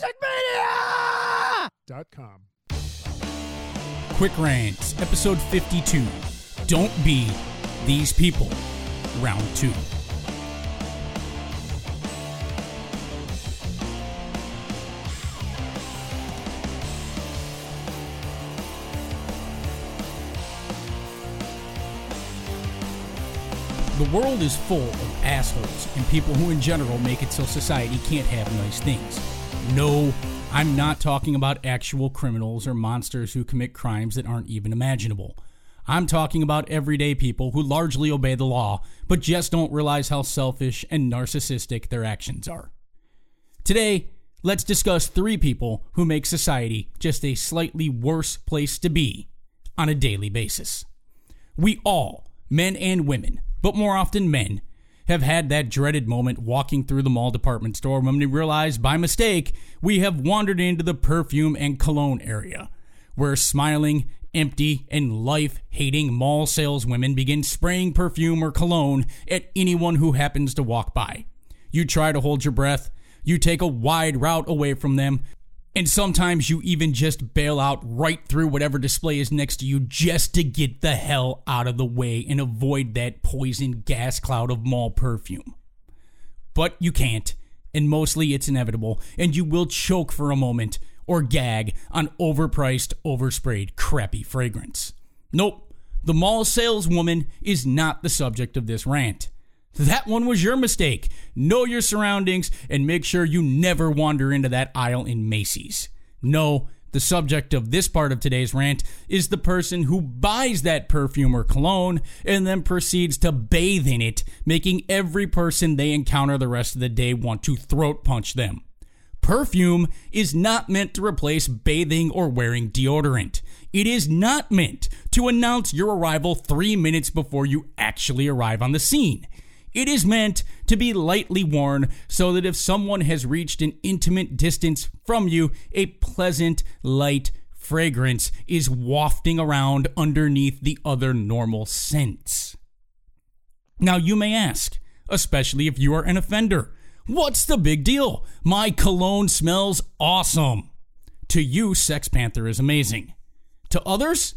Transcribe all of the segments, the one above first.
LunaticMania.com. Quick Rants, episode 52. Don't be these people. Round 2. The world is full of assholes and people who in general make it so society can't have nice things. No, I'm not talking about actual criminals or monsters who commit crimes that aren't even imaginable. I'm talking about everyday people who largely obey the law, but just don't realize how selfish and narcissistic their actions are. Today, let's discuss 3 people who make society just a slightly worse place to be on a daily basis. We all, men and women, but more often men, have had that dreaded moment walking through the mall department store when we realize, by mistake, we have wandered into the perfume and cologne area, where smiling, empty, and life-hating mall saleswomen begin spraying perfume or cologne at anyone who happens to walk by. You try to hold your breath, you take a wide route away from them, and sometimes you even just bail out right through whatever display is next to you just to get the hell out of the way and avoid that poison gas cloud of mall perfume. But you can't, and mostly it's inevitable, and you will choke for a moment or gag on overpriced, oversprayed, crappy fragrance. Nope, the mall saleswoman is not the subject of this rant. That one was your mistake. Know your surroundings and make sure you never wander into that aisle in Macy's. No, the subject of this part of today's rant is the person who buys that perfume or cologne and then proceeds to bathe in it, making every person they encounter the rest of the day want to throat punch them. Perfume is not meant to replace bathing or wearing deodorant. It is not meant to announce your arrival 3 minutes before you actually arrive on the scene. It is meant to be lightly worn so that if someone has reached an intimate distance from you, a pleasant, light fragrance is wafting around underneath the other normal scents. Now you may ask, especially if you are an offender, what's the big deal? My cologne smells awesome. To you, Sex Panther is amazing. To others,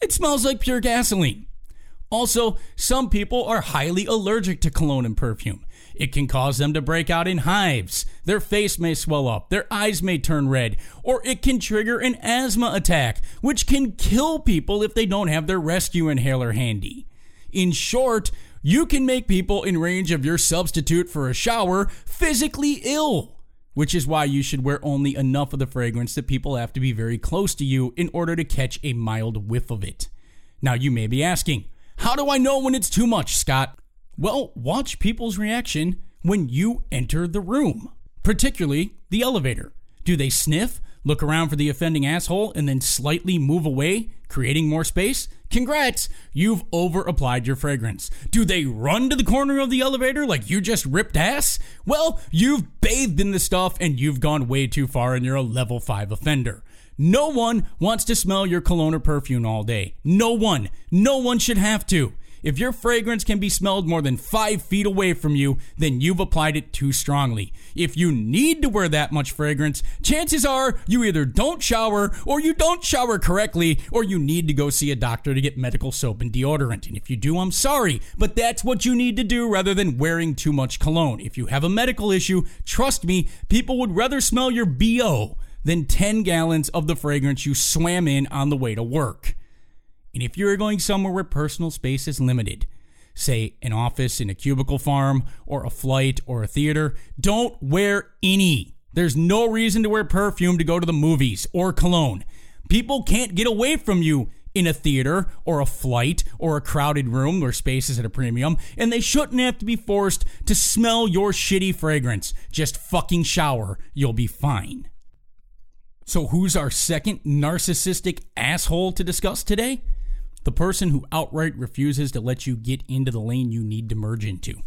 it smells like pure gasoline. Also, some people are highly allergic to cologne and perfume. It can cause them to break out in hives, their face may swell up, their eyes may turn red, or it can trigger an asthma attack, which can kill people if they don't have their rescue inhaler handy. In short, you can make people in range of your substitute for a shower physically ill, which is why you should wear only enough of the fragrance that people have to be very close to you in order to catch a mild whiff of it. Now you may be asking, how do I know when it's too much, Scott? Well, watch people's reaction when you enter the room, particularly the elevator. Do they sniff, look around for the offending asshole, and then slightly move away, creating more space? Congrats, you've over-applied your fragrance. Do they run to the corner of the elevator like you just ripped ass? Well, you've bathed in the stuff and you've gone way too far and you're a level 5 offender. No one wants to smell your cologne or perfume all day. No one. No one should have to. If your fragrance can be smelled more than 5 feet away from you, then you've applied it too strongly. If you need to wear that much fragrance, chances are you either don't shower or you don't shower correctly, or you need to go see a doctor to get medical soap and deodorant. And if you do, I'm sorry, but that's what you need to do rather than wearing too much cologne. If you have a medical issue, trust me, people would rather smell your BO than 10 gallons of the fragrance you swam in on the way to work. And if you're going somewhere where personal space is limited, say an office in a cubicle farm or a flight or a theater, don't wear any. There's no reason to wear perfume to go to the movies or cologne. People can't get away from you in a theater or a flight or a crowded room where space is at a premium, and they shouldn't have to be forced to smell your shitty fragrance. Just fucking shower. You'll be fine. So who's our second narcissistic asshole to discuss today? The person who outright refuses to let you get into the lane you need to merge into.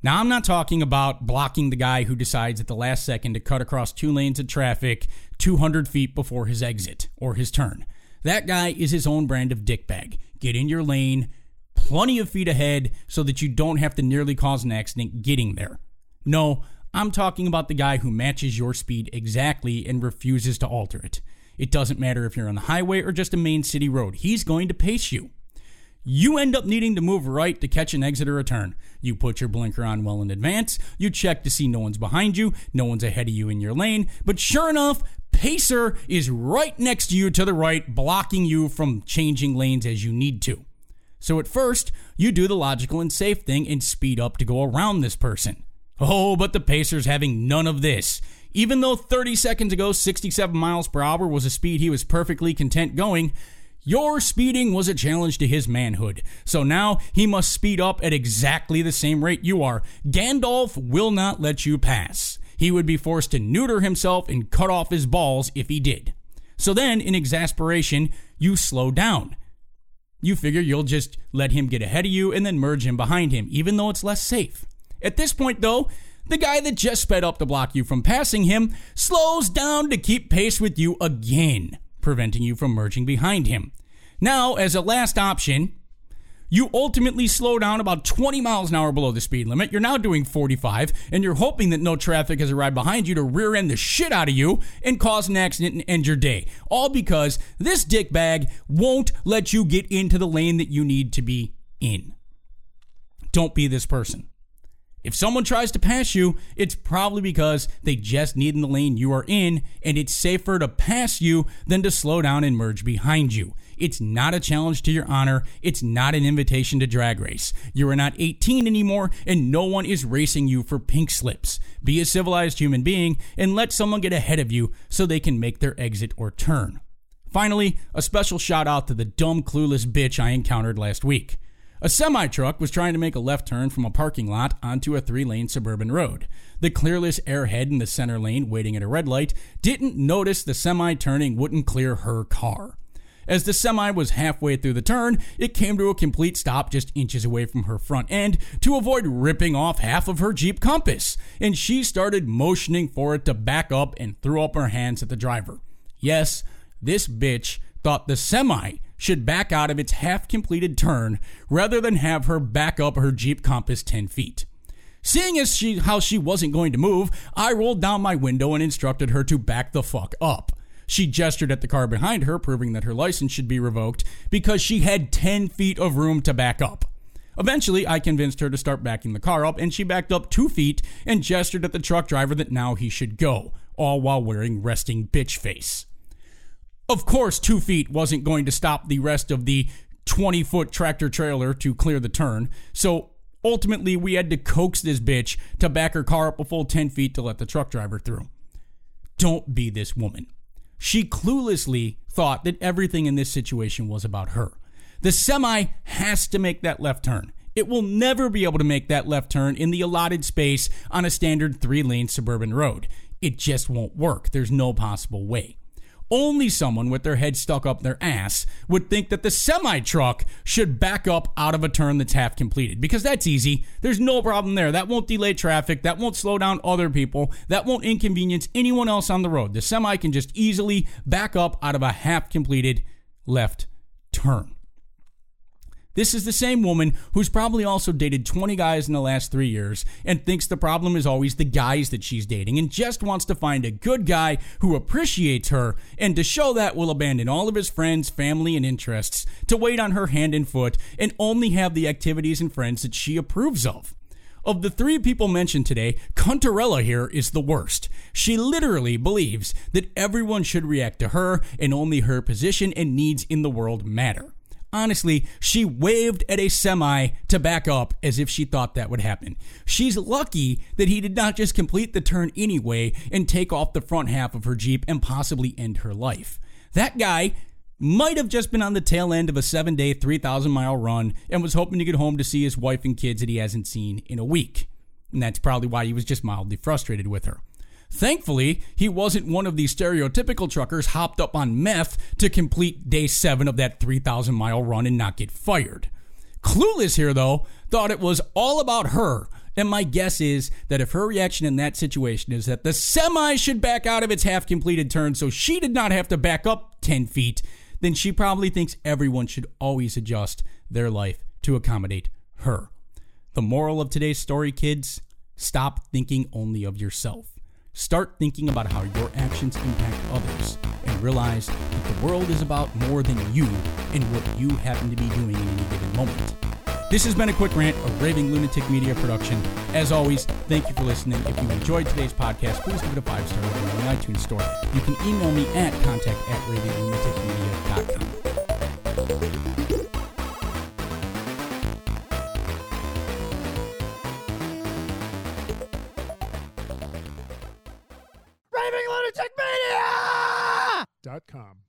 Now, I'm not talking about blocking the guy who decides at the last second to cut across 2 lanes of traffic 200 feet before his exit or his turn. That guy is his own brand of dickbag. Get in your lane, plenty of feet ahead, so that you don't have to nearly cause an accident getting there. No, I'm talking about the guy who matches your speed exactly and refuses to alter it. It doesn't matter if you're on the highway or just a main city road. He's going to pace you. You end up needing to move right to catch an exit or a turn. You put your blinker on well in advance. You check to see no one's behind you. No one's ahead of you in your lane. But sure enough, Pacer is right next to you to the right, blocking you from changing lanes as you need to. So at first, you do the logical and safe thing and speed up to go around this person. Oh, but the Pacer's having none of this. Even though 30 seconds ago, 67 miles per hour was a speed he was perfectly content going, your speeding was a challenge to his manhood. So now he must speed up at exactly the same rate you are. Gandalf will not let you pass. He would be forced to neuter himself and cut off his balls if he did. So then, in exasperation, you slow down. You figure you'll just let him get ahead of you and then merge in behind him, even though it's less safe. At this point, though, the guy that just sped up to block you from passing him slows down to keep pace with you again, preventing you from merging behind him. Now, as a last option, you ultimately slow down about 20 miles an hour below the speed limit. You're now doing 45, and you're hoping that no traffic has arrived behind you to rear-end the shit out of you and cause an accident and end your day. All because this dickbag won't let you get into the lane that you need to be in. Don't be this person. If someone tries to pass you, it's probably because they just need in the lane you are in, and it's safer to pass you than to slow down and merge behind you. It's not a challenge to your honor. It's not an invitation to drag race. You are not 18 anymore, and no one is racing you for pink slips. Be a civilized human being and let someone get ahead of you so they can make their exit or turn. Finally, a special shout out to the dumb, clueless bitch I encountered last week. A semi-truck was trying to make a left turn from a parking lot onto a 3-lane suburban road. The clearless airhead in the center lane waiting at a red light didn't notice the semi turning wouldn't clear her car. As the semi was halfway through the turn, it came to a complete stop just inches away from her front end to avoid ripping off half of her Jeep Compass, and she started motioning for it to back up and threw up her hands at the driver. Yes, this bitch thought the semi should back out of its half-completed turn rather than have her back up her Jeep Compass 10 feet. Seeing as how she wasn't going to move, I rolled down my window and instructed her to back the fuck up. She gestured at the car behind her, proving that her license should be revoked because she had 10 feet of room to back up. Eventually, I convinced her to start backing the car up, and she backed up 2 feet and gestured at the truck driver that now he should go, all while wearing resting bitch face. Of course, 2 feet wasn't going to stop the rest of the 20-foot tractor-trailer to clear the turn, so ultimately we had to coax this bitch to back her car up a full 10 feet to let the truck driver through. Don't be this woman. She cluelessly thought that everything in this situation was about her. The semi has to make that left turn. It will never be able to make that left turn in the allotted space on a standard 3-lane suburban road. It just won't work. There's no possible way. Only someone with their head stuck up their ass would think that the semi-truck should back up out of a turn that's half completed, because that's easy. There's no problem there. That won't delay traffic. That won't slow down other people. That won't inconvenience anyone else on the road. The semi can just easily back up out of a half-completed left turn. This is the same woman who's probably also dated 20 guys in the last 3 years and thinks the problem is always the guys that she's dating and just wants to find a good guy who appreciates her, and to show that will abandon all of his friends, family, and interests to wait on her hand and foot and only have the activities and friends that she approves of. Of the 3 people mentioned today, Cuntarella here is the worst. She literally believes that everyone should react to her and only her position and needs in the world matter. Honestly, she waved at a semi to back up as if she thought that would happen. She's lucky that he did not just complete the turn anyway and take off the front half of her Jeep and possibly end her life. That guy might have just been on the tail end of a 7-day, 3,000-mile run and was hoping to get home to see his wife and kids that he hasn't seen in a week. And that's probably why he was just mildly frustrated with her. Thankfully, he wasn't one of these stereotypical truckers hopped up on meth to complete day 7 of that 3,000-mile run and not get fired. Clueless here, though, thought it was all about her, and my guess is that if her reaction in that situation is that the semi should back out of its half-completed turn so she did not have to back up 10 feet, then she probably thinks everyone should always adjust their life to accommodate her. The moral of today's story, kids? Stop thinking only of yourself. Start thinking about how your actions impact others and realize that the world is about more than you and what you happen to be doing in any given moment. This has been a quick rant of Raving Lunatic Media production. As always, thank you for listening. If you enjoyed today's podcast, please give it a 5-star rating on the iTunes store. You can email me at contact@ravinglunaticmedia.com. Raving Lunatic Media.com